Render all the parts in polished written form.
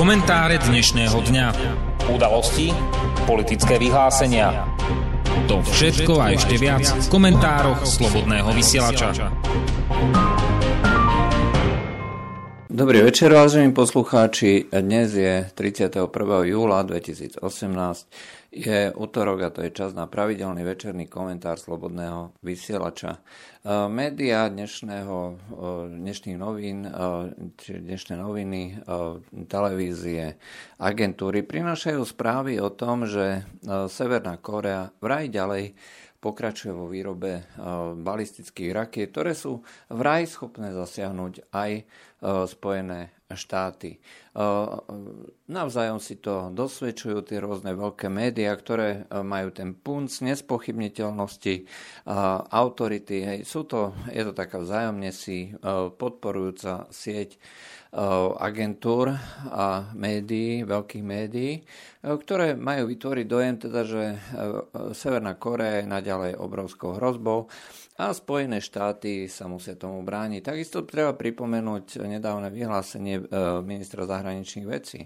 Komentáre dnešného dňa. Udalosti, politické vyhlásenia. To všetko a ešte viac v komentároch Slobodného vysielača. Dobrý večer, vážení poslucháči. Dnes je 31. júla 2018. Je utorok a to je čas na pravidelný večerný komentár Slobodného vysielača. Média dnešných novín, či dnešné noviny, televízie, agentúry prinášajú správy o tom, že Severná Kórea vraj ďalej pokračuje vo výrobe balistických rakiet, ktoré sú vraj schopné zasiahnuť aj Spojené štáty. Navzájom si to dosvedčujú tie rôzne veľké médiá, ktoré majú ten punc nespochybniteľnosti, autority. Hej, je to taká vzájomne si podporujúca sieť agentúr a médií, veľkých médií, ktoré majú vytvoriť dojem, teda, že Severná Kórea je naďalej obrovskou hrozbou a Spojené štáty sa musia tomu brániť. Takisto treba pripomenúť nedávne vyhlásenie ministra zahraničných vecí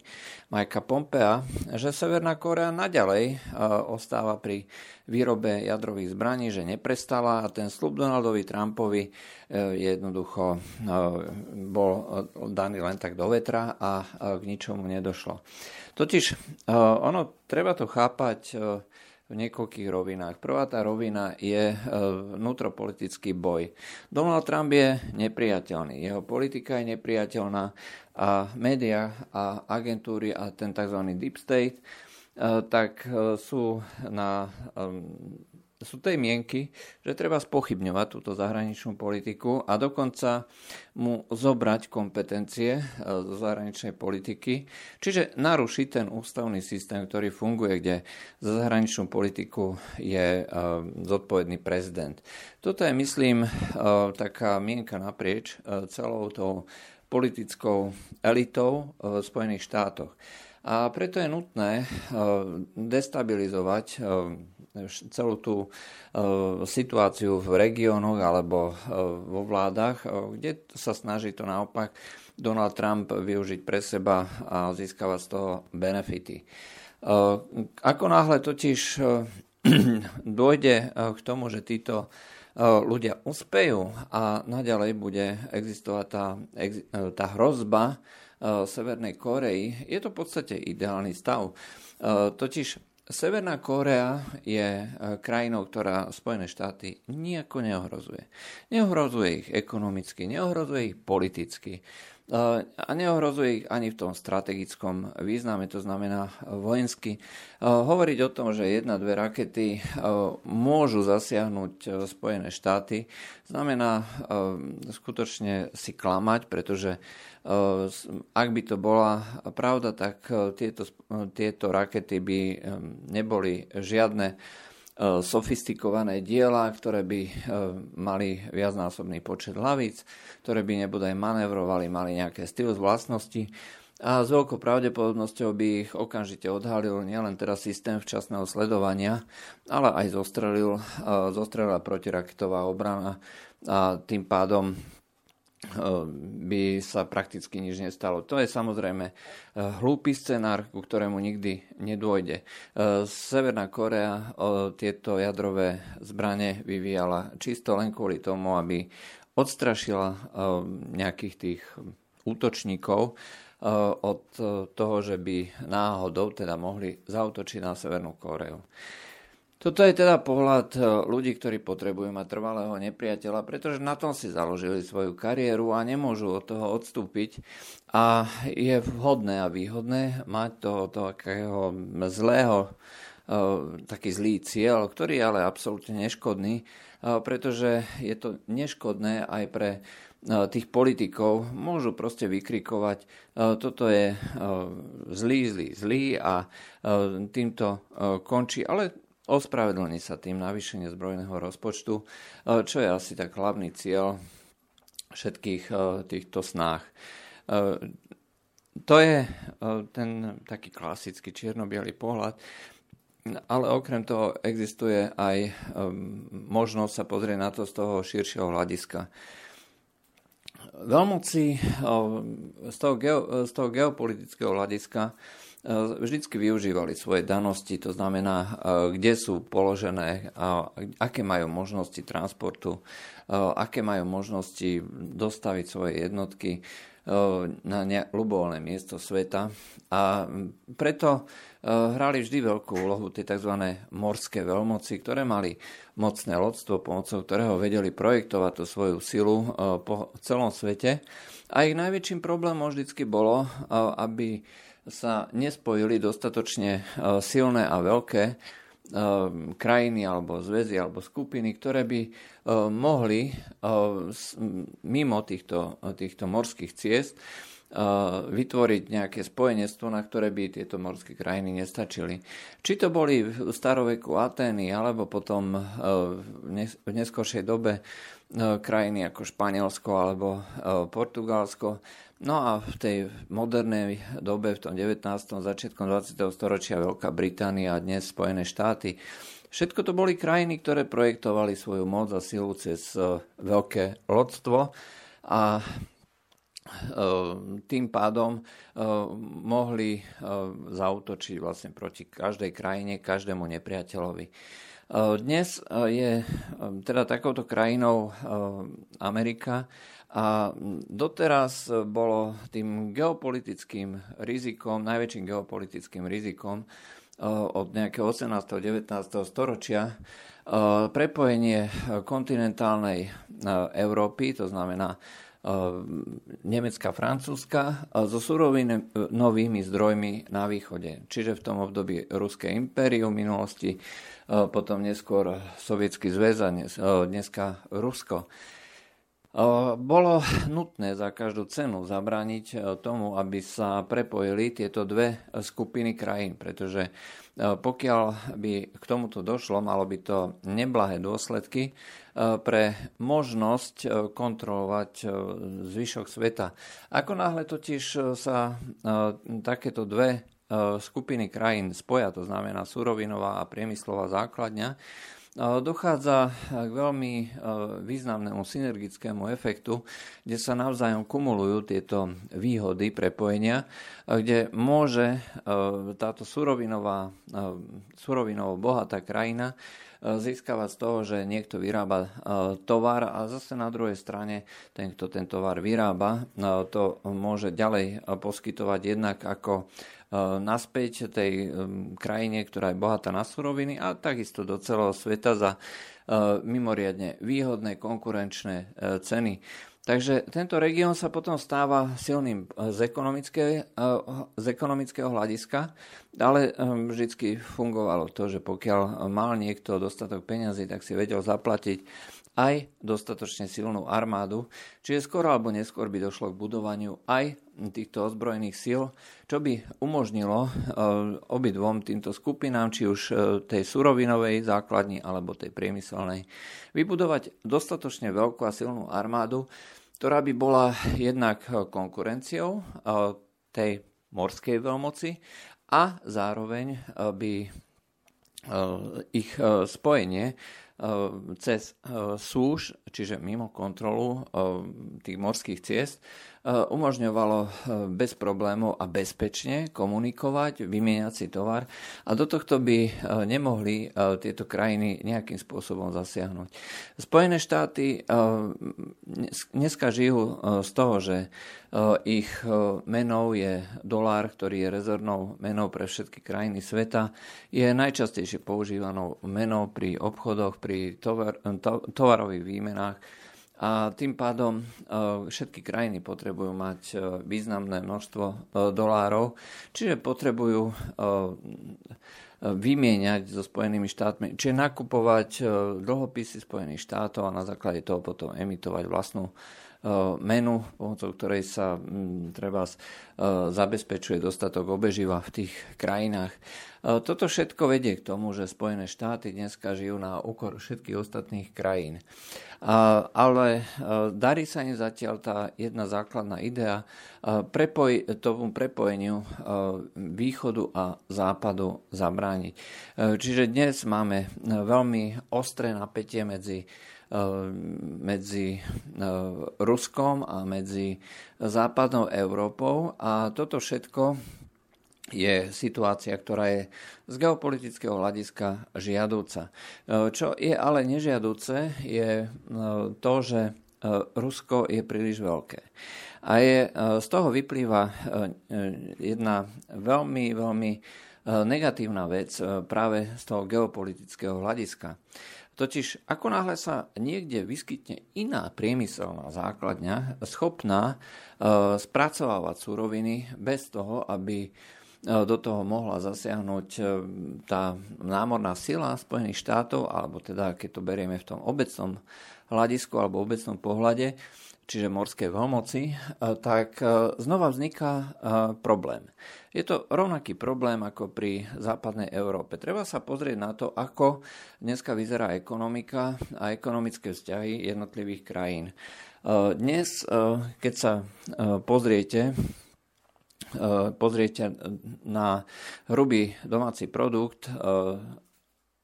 Mikea Pompea, že Severná Kórea naďalej ostáva pri výrobe jadrových zbraní, že neprestala a ten sľub Donaldovi Trumpovi jednoducho bol daný len tak do vetra a k ničomu nedošlo. Totiž ono treba to chápať v niekoľkých rovinách. Prvá tá rovina je vnútropolitický boj. Donald Trump je nepriateľný, jeho politika je nepriateľná a médiá a agentúry a ten tzv. Deep State tak sú tej mienky, že treba spochybňovať túto zahraničnú politiku a dokonca mu zobrať kompetencie zo zahraničnej politiky, čiže narušiť ten ústavný systém, ktorý funguje, kde za zahraničnú politiku je zodpovedný prezident. Toto je, myslím, taká mienka naprieč celou tou politickou elitou v Spojených štátoch. A preto je nutné destabilizovať celú tú situáciu v regiónoch alebo vo vládach, kde sa snaží to naopak Donald Trump využiť pre seba a získavať z toho benefity. Ako náhle totiž dôjde k tomu, že títo ľudia uspejú a naďalej bude existovať tá hrozba Severnej Kórei, je to v podstate ideálny stav. Totiž Severná Kórea je krajinou, ktorá Spojené štáty nijako neohrozuje. Neohrozuje ich ekonomicky, neohrozuje ich politicky a neohrozuje ich ani v tom strategickom význame, to znamená vojensky. Hovoriť o tom, že 1-2 rakety môžu zasiahnuť Spojené štáty, znamená skutočne si klamať, pretože ak by to bola pravda, tak tieto rakety by neboli žiadne sofistikované diela, ktoré by mali viacnásobný počet hlavíc, ktoré by nebodaj manévrovali, mali nejaké styl z vlastnosti a s veľkou pravdepodobnosťou by ich okamžite odhalil nielen teraz systém včasného sledovania, ale aj zostrelila protiraketová obrana a tým pádom by sa prakticky nič nestalo. To je samozrejme hlúpy scenár, ku ktorému nikdy nedôjde. Severná Kórea tieto jadrové zbrane vyvíjala čisto len kvôli tomu, aby odstrašila nejakých tých útočníkov od toho, že by náhodou teda mohli zaútočiť na Severnú Kóreu. Toto je teda pohľad ľudí, ktorí potrebujú mať trvalého nepriateľa, pretože na tom si založili svoju kariéru a nemôžu od toho odstúpiť. A je vhodné a výhodné mať takého zlého, taký zlý cieľ, ktorý je ale absolútne neškodný, pretože je to neškodné aj pre tých politikov. Môžu proste vykrikovať, toto je zlý a týmto končí, ale ospravedlní sa tým navýšenie zbrojného rozpočtu, čo je asi tak hlavný cieľ všetkých týchto snách. To je ten taký klasický čierno-biely pohľad, ale okrem toho existuje aj možnosť sa pozrieť na to z toho širšieho hľadiska. Veľmoci z toho geopolitického hľadiska vždycky využívali svoje danosti, to znamená, kde sú položené, aké majú možnosti transportu, aké majú možnosti dostaviť svoje jednotky na ľubovoľné miesto sveta. A preto hrali vždy veľkú úlohu tie tzv. Morské veľmoci, ktoré mali mocné lodstvo, pomocou ktorého vedeli projektovať tú svoju silu po celom svete. A ich najväčším problémom vždycky bolo, aby sa nespojili dostatočne silné a veľké krajiny alebo zväzy alebo skupiny, ktoré by mohli mimo týchto morských ciest vytvoriť nejaké spojenectvo, na ktoré by tieto morské krajiny nestačili. Či to boli v staroveku Atény, alebo potom v neskôršej dobe krajiny ako Španielsko alebo Portugalsko. No a v tej modernej dobe, v tom 19. začiatkom 20. storočia Veľká Británia a dnes Spojené štáty. Všetko to boli krajiny, ktoré projektovali svoju moc a silu cez veľké lodstvo a tým pádom mohli zaútočiť vlastne proti každej krajine, každému nepriateľovi. Dnes je teda takouto krajinou Amerika a doteraz bolo tým geopolitickým rizikom, najväčším geopolitickým rizikom od nejakého 18. 19. storočia prepojenie kontinentálnej Európy, to znamená Nemecka, Francúzska, so surovinovými zdrojmi na východe. Čiže v tom období Ruské impérium minulosti, potom neskôr Sovietský zväz a dneska Rusko. Bolo nutné za každú cenu zabrániť tomu, aby sa prepojili tieto dve skupiny krajín, pretože pokiaľ by k tomuto došlo, malo by to neblahé dôsledky pre možnosť kontrolovať zvyšok sveta. Ako náhle totiž sa takéto dve skupiny krajín spoja, to znamená surovinová a priemyslová základňa, dochádza k veľmi významnému synergickému efektu, kde sa navzájom kumulujú tieto výhody prepojenia, kde môže táto surovinovo bohatá krajina získavať z toho, že niekto vyrába tovar a zase na druhej strane ten, kto ten tovar vyrába, to môže ďalej poskytovať jednak ako naspäť tej krajine, ktorá je bohatá na suroviny a takisto do celého sveta za mimoriadne výhodné konkurenčné ceny. Takže tento región sa potom stáva silným z ekonomického hľadiska, ale vždycky fungovalo to, že pokiaľ mal niekto dostatok peňazí, tak si vedel zaplatiť aj dostatočne silnú armádu, čiže skoro alebo neskôr by došlo k budovaniu aj týchto ozbrojených síl, čo by umožnilo obidvom týmto skupinám, či už tej surovinovej základni alebo tej priemyselnej, vybudovať dostatočne veľkú a silnú armádu, ktorá by bola jednak konkurenciou tej morskej veľmoci a zároveň by ich spojenie cez súž, čiže mimo kontrolu tých morských ciest, umožňovalo bez problémov a bezpečne komunikovať, vymieňať si tovar a do tohto by nemohli tieto krajiny nejakým spôsobom zasiahnuť. Spojené štáty dneska žijú z toho, že ich menou je dolár, ktorý je rezervnou menou pre všetky krajiny sveta, je najčastejšie používanou menou pri obchodoch, pri tovarových výmenách. A tým pádom všetky krajiny potrebujú mať významné množstvo dolárov, čiže potrebujú vymieňať so Spojenými štátmi, čiže nakupovať dlhopisy Spojených štátov a na základe toho potom emitovať vlastnú menu, pomocou ktorej sa treba zabezpečuje dostatok obeživa v tých krajinách. Toto všetko vedie k tomu, že Spojené štáty dneska žijú na úkor všetkých ostatných krajín. Ale darí sa im zatiaľ tá jedna základná idea tomu prepojeniu východu a západu zabrániť. Čiže dnes máme veľmi ostré napätie medzi medzi Ruskom a medzi západnou Európou. A toto všetko je situácia, ktorá je z geopolitického hľadiska žiaduca. Čo je ale nežiaduce, je to, že Rusko je príliš veľké. A z toho vyplýva jedna veľmi, veľmi negatívna vec práve z toho geopolitického hľadiska. Totiž ako náhle sa niekde vyskytne iná priemyselná základňa schopná spracovávať suroviny bez toho, aby do toho mohla zasiahnuť tá námorná sila Spojených štátov, alebo teda keď to berieme v tom obecnom hľadisku alebo obecnom pohľade, čiže morské veľmoci, tak znova vzniká problém. Je to rovnaký problém ako pri západnej Európe. Treba sa pozrieť na to, ako dneska vyzerá ekonomika a ekonomické vzťahy jednotlivých krajín. Dnes, keď sa pozriete na hrubý domáci produkt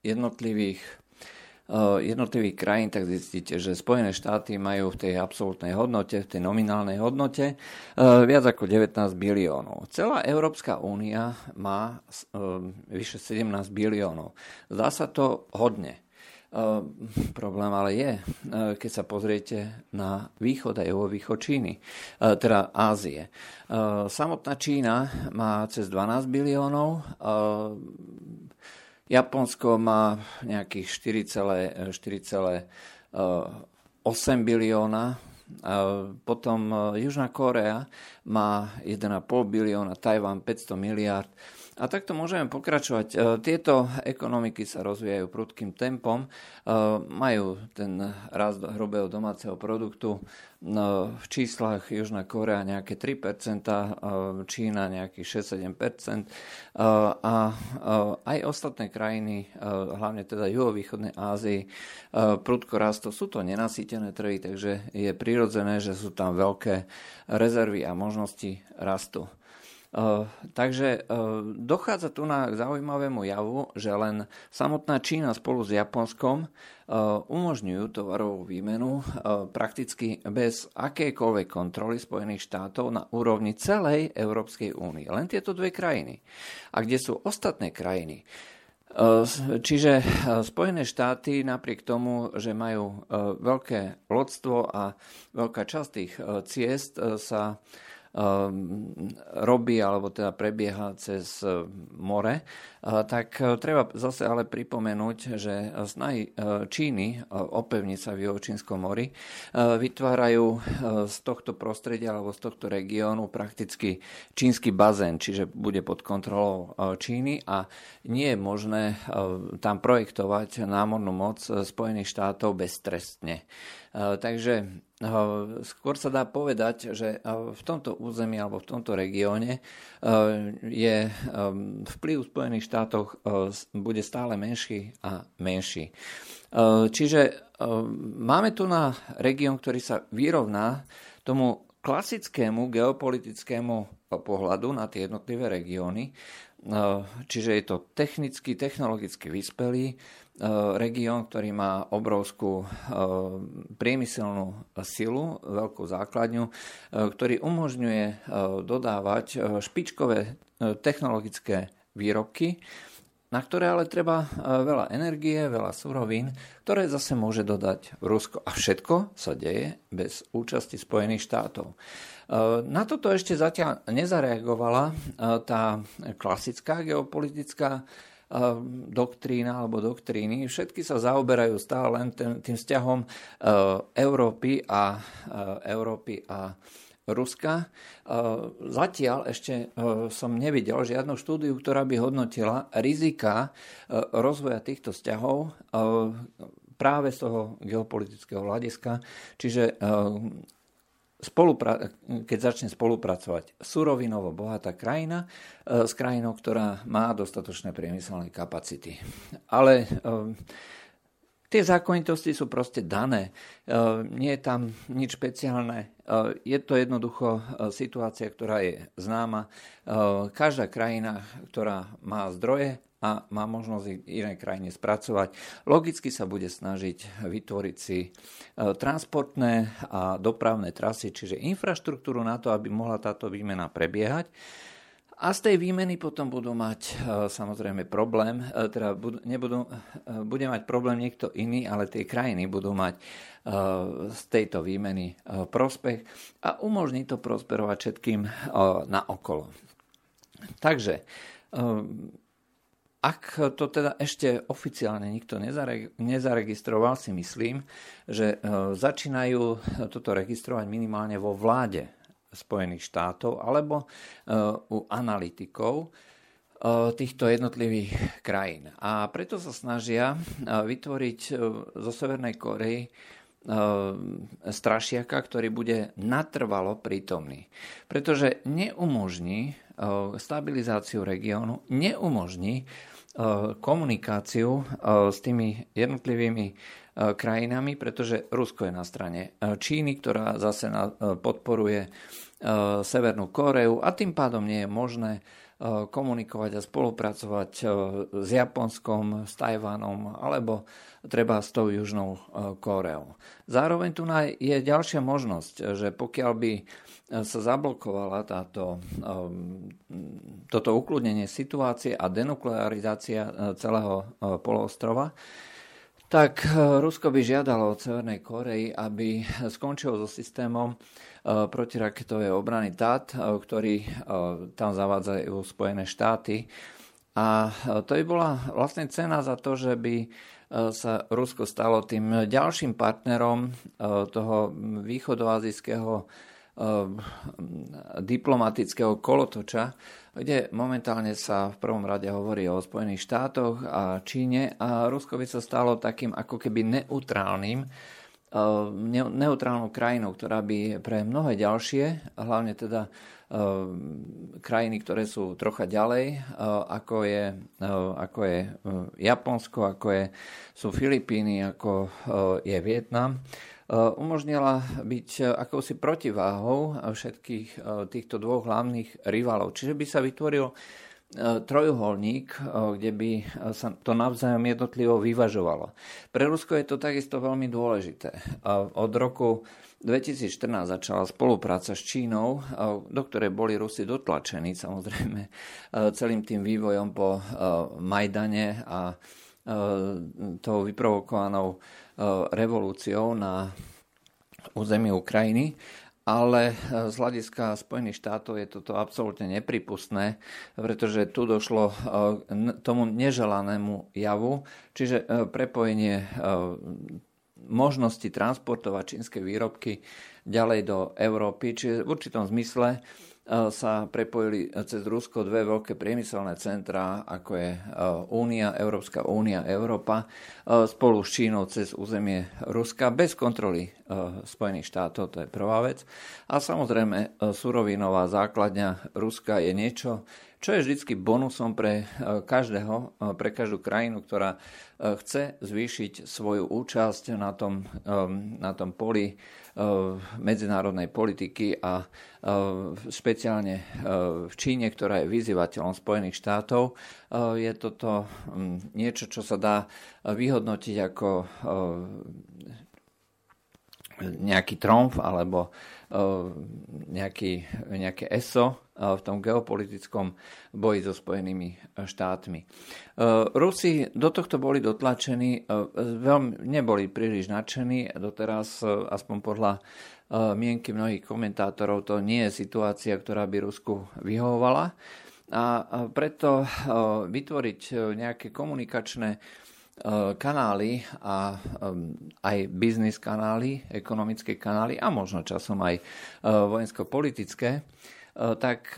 jednotlivých krajín, tak zistíte, že Spojené štáty majú v tej absolútnej hodnote, v tej nominálnej hodnote viac ako 19 biliónov. Celá Európska únia má vyše 17 biliónov. Zdá sa to hodne. Problém ale je, keď sa pozriete na východ a juhovýchod Číny, teda Ázie. Samotná Čína má cez 12 biliónov, Japonsko má nejakých 4,8 bilióna, potom Južná Kórea má 1,5 bilióna, Tajvan 500 miliárd. A takto môžeme pokračovať. Tieto ekonomiky sa rozvíjajú prudkým tempom, majú ten rast hrubého domáceho produktu v číslach Južná Kórea nejaké 3%, Čína nejakých 6-7% a aj ostatné krajiny, hlavne teda juhovýchodnej Ázii, prudko rastú. Sú to nenasýtené trhy, takže je prirodzené, že sú tam veľké rezervy a možnosti rastu. Takže dochádza tu k zaujímavému javu, že len samotná Čína spolu s Japonskom umožňujú tovarovú výmenu prakticky bez akejkoľvek kontroly Spojených štátov na úrovni celej Európskej únie. Len tieto dve krajiny. A kde sú ostatné krajiny? Čiže Spojené štáty napriek tomu, že majú veľké lodstvo a veľká časť tých ciest sa robí alebo teda prebieha cez more, tak treba zase ale pripomenúť, že snahy Číny opevniť sa v Juhočínskom mori vytvárajú z tohto prostredia alebo z tohto regiónu prakticky čínsky bazén, čiže bude pod kontrolou Číny a nie je možné tam projektovať námornú moc Spojených štátov beztrestne. Takže skôr sa dá povedať, že v tomto území alebo v tomto regióne je vplyv v Spojených štátoch bude stále menší a menší. Čiže máme tu na región, ktorý sa vyrovná tomu klasickému geopolitickému pohľadu na tie jednotlivé regióny. Čiže je to technicky, technologicky vyspelý región, ktorý má obrovskú priemyselnú silu, veľkú základňu, ktorý umožňuje dodávať špičkové technologické výrobky, na ktoré ale treba veľa energie, veľa surovín, ktoré zase môže dodať Rusko. A všetko sa deje bez účasti Spojených štátov. Na toto ešte zatiaľ nezareagovala tá klasická geopolitická doktrína alebo doktríny. Všetky sa zaoberajú stále len tým vzťahom Európy a Ruska. Zatiaľ ešte som nevidel žiadnu štúdiu, ktorá by hodnotila rizika rozvoja týchto vzťahov práve z toho geopolitického hľadiska. Čiže keď začne spolupracovať surovinovo bohatá krajina s krajinou, ktorá má dostatočné priemyselné kapacity. Ale Tie zákonitosti sú proste dané. Nie je tam nič špeciálne. Je to jednoducho situácia, ktorá je známa. Každá krajina, ktorá má zdroje a má možnosť inej krajine spracovať, logicky sa bude snažiť vytvoriť si transportné a dopravné trasy, čiže infraštruktúru na to, aby mohla táto výmena prebiehať. A z tej výmeny potom budú mať samozrejme problém, teda bude mať problém niekto iný, ale tie krajiny budú mať z tejto výmeny prospech a umožní to prosperovať všetkým naokolo. Takže ak to teda ešte oficiálne nikto nezaregistroval, si myslím, že začínajú toto registrovať minimálne vo vláde Spojených štátov alebo u analytikov týchto jednotlivých krajín. A preto sa snažia vytvoriť zo Severnej Korei strašiaka, ktorý bude natrvalo prítomný. Pretože neumožní stabilizáciu regiónu, neumožní komunikáciu s tými jednotlivými krajinami, pretože Rusko je na strane Číny, ktorá zase podporuje Severnú Kóreu a tým pádom nie je možné komunikovať a spolupracovať s Japonskom, s Tajvanom alebo treba s tou Južnou Kóreou. Zároveň tu je ďalšia možnosť, že pokiaľ by sa zablokovala toto ukludnenie situácie a denuklearizácia celého poloostrova, tak Rusko by žiadalo od Severnej Korei, aby skončilo so systémom protiraketovej obrany THAAD, ktorý tam zavádzajú Spojené štáty. A to by bola vlastne cena za to, že by sa Rusko stalo tým ďalším partnerom toho východoazijského diplomatického kolotoča, kde momentálne sa v prvom rade hovorí o Spojených štátoch a Číne a Rusko by sa stalo takým ako keby neutrálnou krajinou, ktorá by pre mnohé ďalšie, hlavne teda krajiny, ktoré sú trocha ďalej, ako je Japonsko, sú Filipíny, ako je Vietnam, umožnila byť akousi protiváhou všetkých týchto dvoch hlavných rivalov. Čiže by sa vytvoril trojuholník, kde by sa to navzájom jednotlivo vyvažovalo. Pre Rusko je to takisto veľmi dôležité. Od roku 2014 začala spolupráca s Čínou, do ktorej boli Rusi dotlačení samozrejme celým tým vývojom po Majdane a tou vyprovokovanou revolúciou na území Ukrajiny, ale z hľadiska Spojených štátov je toto absolútne nepripustné, pretože tu došlo k tomu neželanému javu, čiže prepojenie možnosti transportovať čínske výrobky ďalej do Európy, čiže v určitom zmysle sa prepojili cez Rusko dve veľké priemyselné centrá, ako je Únia, Európska únia, Európa, spolu s Čínou cez územie Ruska, bez kontroly Spojených štátov, to je prvá vec. A samozrejme, surovinová základňa Ruska je niečo, čo je vždycky bonusom pre každú krajinu, ktorá chce zvýšiť svoju účasť na tom poli medzinárodnej politiky a špeciálne v Číne, ktorá je vyzývateľom Spojených štátov. Je toto niečo, čo sa dá vyhodnotiť ako nejaký tromf alebo nejaké eso v tom geopolitickom boji so Spojenými štátmi. Rusi do tohto boli dotlačení, neboli príliš nadšení, doteraz aspoň podľa mienky mnohých komentátorov to nie je situácia, ktorá by Rusku vyhovovala a preto vytvoriť nejaké komunikačné kanály a aj biznis kanály, ekonomické kanály a možno časom aj vojensko-politické tak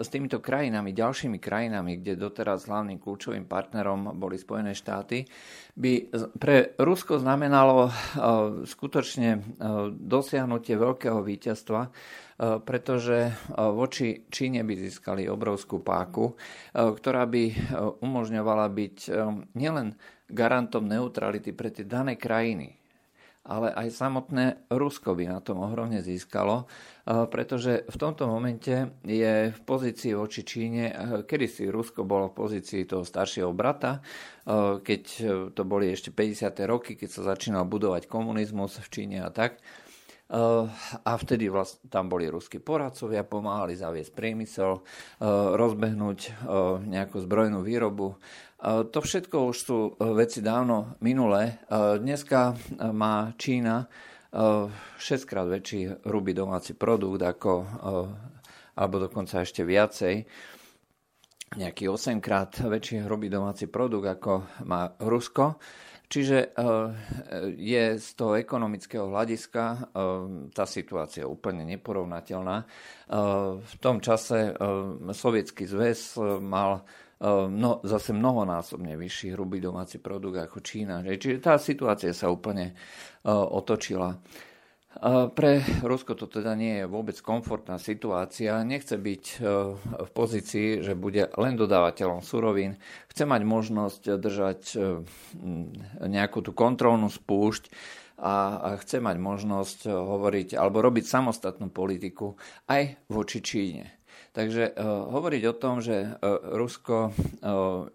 s týmito krajinami, ďalšími krajinami, kde doteraz hlavným kľúčovým partnerom boli Spojené štáty, by pre Rusko znamenalo skutočne dosiahnutie veľkého víťazstva, pretože voči Číne by získali obrovskú páku, ktorá by umožňovala byť nielen garantom neutrality pre tie dané krajiny, ale aj samotné Rusko by na tom ohromne získalo, pretože v tomto momente je v pozícii voči Číne, kedysi Rusko bolo v pozícii toho staršieho brata, keď to boli ešte 50. roky, keď sa začínal budovať komunizmus v Číne a tak. A vtedy tam boli ruskí poradcovia, pomáhali zaviesť priemysel, rozbehnúť nejakú zbrojnú výrobu. To všetko už sú veci dávno minulé. Dneska má Čína 6-krát väčší hrubý domáci produkt alebo dokonca ešte viacej, nejaký 8-krát väčší hrubý domáci produkt ako má Rusko. Čiže je z toho ekonomického hľadiska tá situácia úplne neporovnateľná. V tom čase Sovietský zväz mal zase mnohonásobne vyšší hrubý domáci produkt ako Čína. Čiže tá situácia sa úplne otočila. Pre Rusko to teda nie je vôbec komfortná situácia. Nechce byť v pozícii, že bude len dodávateľom surovín. Chce mať možnosť držať nejakú tú kontrolnú spúšť a chce mať možnosť hovoriť alebo robiť samostatnú politiku aj voči Číne. Takže hovoriť o tom, že Rusko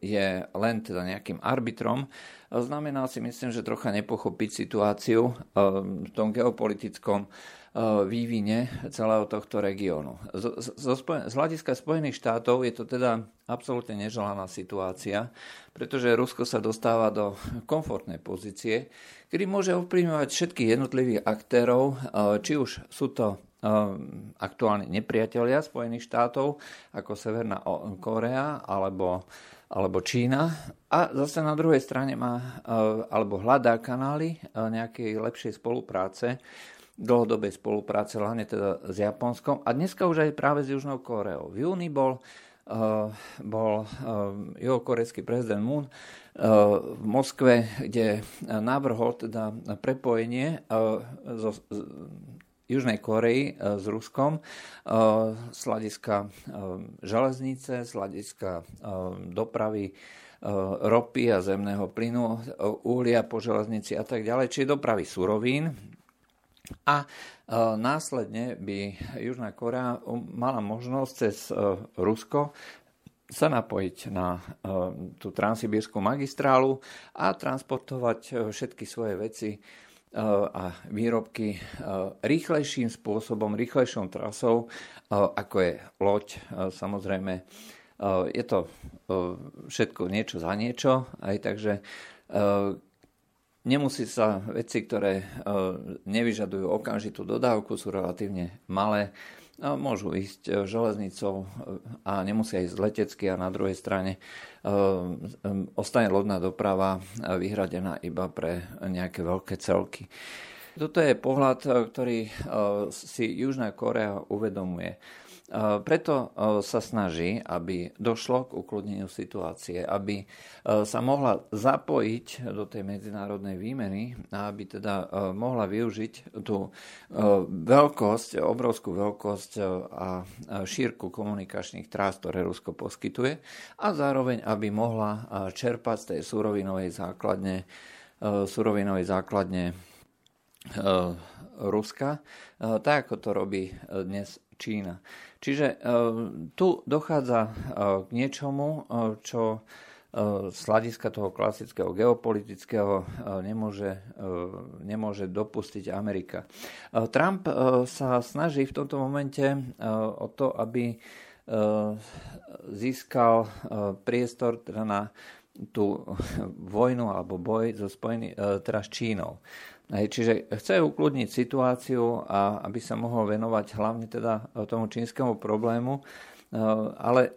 je len teda nejakým arbitrom, znamená si myslím, že trocha nepochopiť situáciu v tom geopolitickom vývine celého tohto regiónu. Z hľadiska Spojených štátov je to teda absolútne neželaná situácia, pretože Rusko sa dostáva do komfortnej pozície, kedy môže ovplyvňovať všetkých jednotlivých aktérov, či už sú to aktuálne nepriatelia Spojených štátov ako Severná Kórea alebo Čína, a zase na druhej strane má alebo hľadá kanály nejakej lepšej spolupráce, dlhodobej spolupráce hlavne teda s Japonskom a dneska už aj práve s Južnou Kóreou. V júni bol juhokorejský prezident Moon v Moskve, kde navrhol teda prepojenie Južnej Kórei s Ruskom z hľadiska železnice, z hľadiska dopravy ropy a zemného plynu, uhlia po železnici a tak ďalej, čiže dopravy surovín. A následne by Južná Kórea mala možnosť cez Rusko sa napojiť na tú transsibírskú magistrálu a transportovať všetky svoje veci a výrobky rýchlejším spôsobom, rýchlejšou trasou, ako je loď. Samozrejme, je to všetko niečo za niečo, aj takže nemusí sa veci, ktoré nevyžadujú okamžitú dodávku, sú relatívne malé, môžu ísť železnicou a nemusia ísť letecky, a na druhej strane ostane lodná doprava vyhradená iba pre nejaké veľké celky. Toto je pohľad, ktorý si Južná Kórea uvedomuje. Preto sa snaží, aby došlo k ukludneniu situácie, aby sa mohla zapojiť do tej medzinárodnej výmeny a aby teda mohla využiť tú veľkosť, obrovskú veľkosť a šírku komunikačných trás, ktoré Rusko poskytuje, a zároveň, aby mohla čerpať z tej surovinovej základne Ruska, tak ako to robí dnes Čína. Čiže tu dochádza k niečomu, čo z hľadiska toho klasického geopolitického nemôže dopustiť Amerika. Trump sa snaží v tomto momente o to, aby získal priestor teda na tú vojnu alebo boj s Čínou. Čiže chce ukludniť situáciu, a aby sa mohol venovať hlavne teda tomu čínskemu problému, ale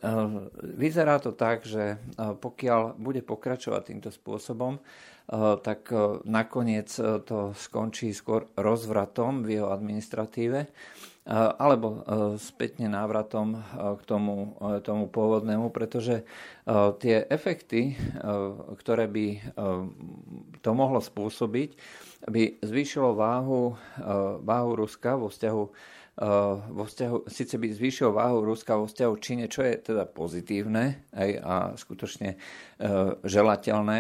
vyzerá to tak, že pokiaľ bude pokračovať týmto spôsobom, tak nakoniec to skončí skôr rozvratom v jeho administratíve alebo spätne návratom k tomu pôvodnému, pretože tie efekty, ktoré by to mohlo spôsobiť, by zvýšilo váhu Ruska vo vzťahu Číne, čo je teda pozitívne aj a skutočne želateľné,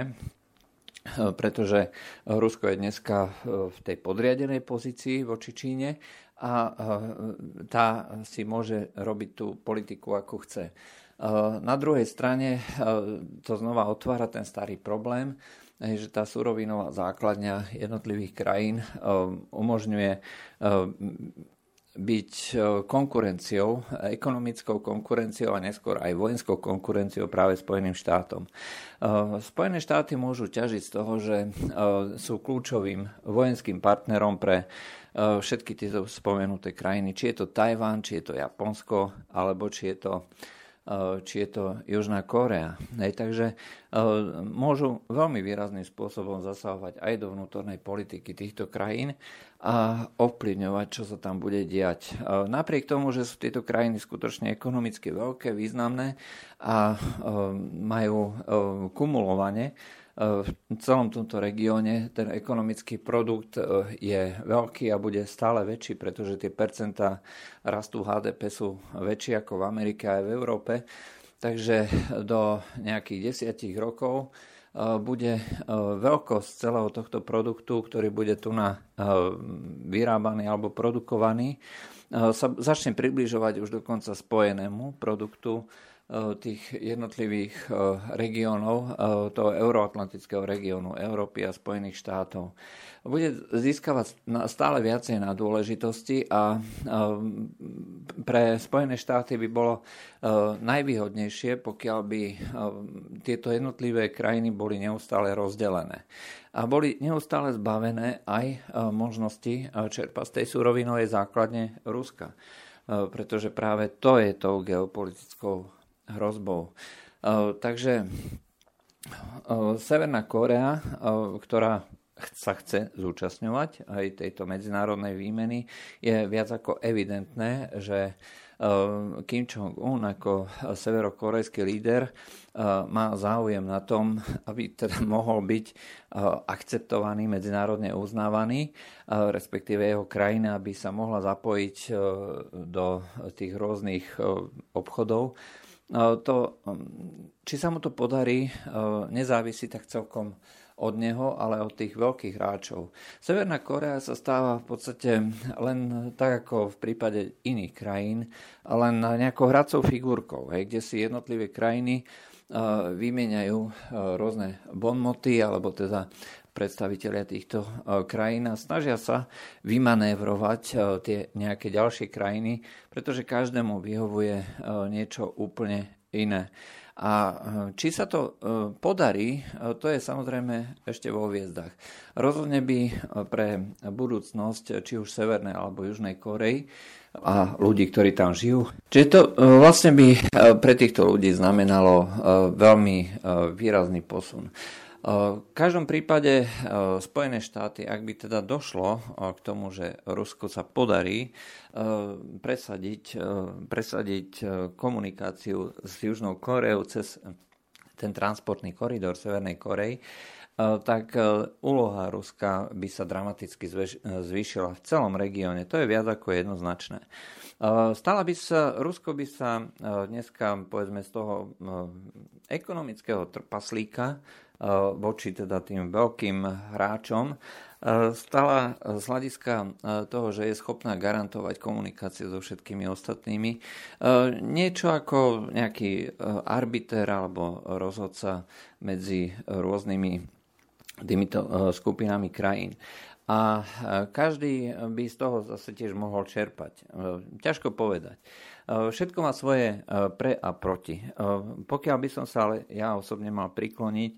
pretože Rusko je dneska v tej podriadenej pozícii voči Číne a tá si môže robiť tú politiku, ako chce. Na druhej strane to znova otvára ten starý problém, že tá surovinová základňa jednotlivých krajín umožňuje byť konkurenciou, ekonomickou konkurenciou a neskôr aj vojenskou konkurenciou práve Spojeným štátom. Spojené štáty môžu ťažiť z toho, že sú kľúčovým vojenským partnerom pre všetky tieto spomenuté krajiny. Či je to Tajván, či je to Japonsko, alebo či je to Južná Kórea. Takže môžu veľmi výrazným spôsobom zasahovať aj do vnútornej politiky týchto krajín a ovplyvňovať, čo sa tam bude diať. Napriek tomu, že sú tieto krajiny skutočne ekonomicky veľké, významné a majú kumulovanie v celom tomto regióne, ten ekonomický produkt je veľký a bude stále väčší, pretože tie percentá rastu HDP sú väčšie ako v Amerike a aj v Európe. Takže do nejakých 10 rokov bude veľkosť celého tohto produktu, ktorý bude tu vyrábaný alebo produkovaný, sa začne približovať už dokonca spojenému produktu tých jednotlivých regiónov, toho euroatlantického regiónu, Európy a Spojených štátov. Bude získavať stále viacej na dôležitosti a pre Spojené štáty by bolo najvýhodnejšie, pokiaľ by tieto jednotlivé krajiny boli neustále rozdelené a boli neustále zbavené aj možnosti čerpať z tej surovinovej základne Ruska, pretože práve to je tou geopolitickou hrozbou. Takže Severná Kórea, ktorá sa chce zúčastňovať aj tejto medzinárodnej výmeny, je viac ako evidentné, že Kim Jong-un ako severokorejský líder má záujem na tom, aby teda mohol byť akceptovaný, medzinárodne uznávaný, respektíve jeho krajina by sa mohla zapojiť do tých rôznych obchodov. Či sa mu to podarí, nezávisí tak celkom od neho, ale od tých veľkých hráčov. Severná Kórea sa stáva v podstate len tak ako v prípade iných krajín, len nejakou hracou figurkou, kde si jednotlivé krajiny vymieňajú rôzne bonmoty alebo teda predstavitelia týchto krajín a snažia sa vymanévrovať tie nejaké ďalšie krajiny, pretože každému vyhovuje niečo úplne iné. A či sa to podarí, to je samozrejme ešte vo hviezdách. Rozhodne by pre budúcnosť či už Severnej alebo Južnej Kórey a ľudí, ktorí tam žijú. Čiže to vlastne by pre týchto ľudí znamenalo veľmi výrazný posun. V každom prípade Spojené štáty, ak by teda došlo k tomu, že Rusku sa podarí presadiť komunikáciu s Južnou Kóreou cez ten transportný koridor Severnej Kórey, tak úloha Ruska by sa dramaticky zvýšila v celom regióne. To je viac ako jednoznačné. Rusko by sa dneska, povedzme, z toho ekonomického trpaslíka voči teda tým veľkým hráčom stala z hľadiska toho, že je schopná garantovať komunikáciu so všetkými ostatnými, niečo ako nejaký arbiter alebo rozhodca medzi rôznymi týmito skupinami krajín. A každý by z toho zase tiež mohol čerpať. Ťažko povedať. Všetko má svoje pre a proti. Pokiaľ by som sa ale ja osobne mal prikloniť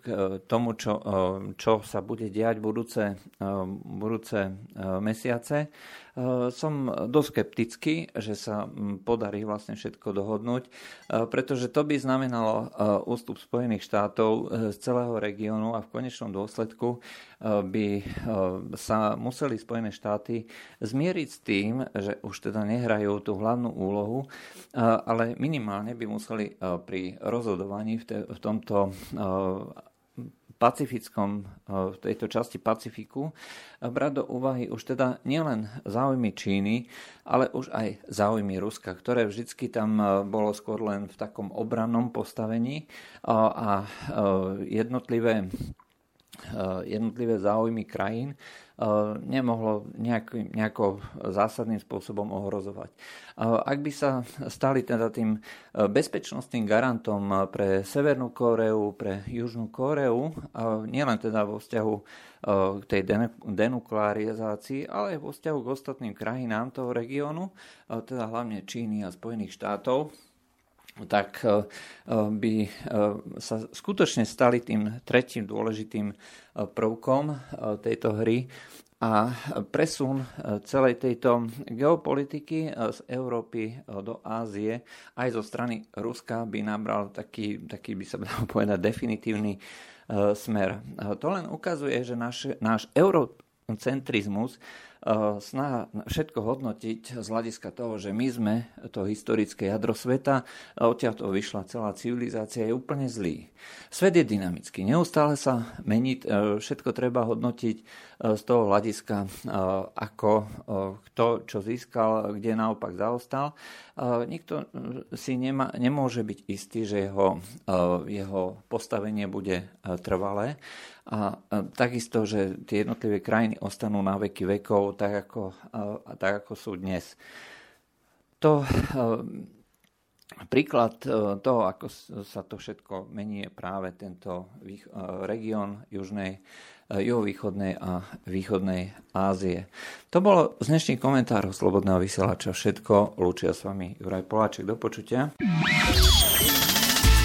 k tomu, čo sa bude diať budúce mesiace, Som dosť skeptický, že sa podarí vlastne všetko dohodnúť, pretože to by znamenalo ústup Spojených štátov z celého regiónu a v konečnom dôsledku by sa museli Spojené štáty zmieriť s tým, že už teda nehrajú tú hlavnú úlohu, ale minimálne by museli pri rozhodovaní v tomto Pacifickom, v tejto časti Pacifiku brať do úvahy už teda nielen záujmy Číny, ale už aj záujmy Ruska, ktoré vždycky tam bolo skôr len v takom obrannom postavení a jednotlivé záujmy krajín nemohlo nejakou zásadným spôsobom ohrozovať. Ak by sa stali teda tým bezpečnostným garantom pre Severnú Kóreu, pre Južnú Kóreu, nielen teda vo vzťahu k tej denuklearizácii, ale aj vo vzťahu k ostatným krajinám toho regiónu, teda hlavne Číny a Spojených štátov, tak by sa skutočne stali tým tretím dôležitým prvkom tejto hry a presun celej tejto geopolitiky z Európy do Ázie aj zo strany Ruska by nabral taký by sa dalo povedať definitívny smer. To len ukazuje, že náš eurocentrizmus, snaha všetko hodnotiť z hľadiska toho, že my sme to historické jadro sveta a odtiaľ to vyšla celá civilizácia, je úplne zlý. Svet je dynamický, neustále sa mení, všetko treba hodnotiť z toho hľadiska, ako kto čo získal, kde naopak zaostal. Nikto si nemôže byť istý, že jeho postavenie bude trvalé a takisto, že tie jednotlivé krajiny ostanú na veky vekov, tak ako sú dnes. To príklad toho, ako sa to všetko mení, je práve tento región juhovýchodnej a východnej Ázie. To bolo z dnešných komentárov Slobodného vysielača všetko. Lúčia s vami Juraj Poláček. Do počutia.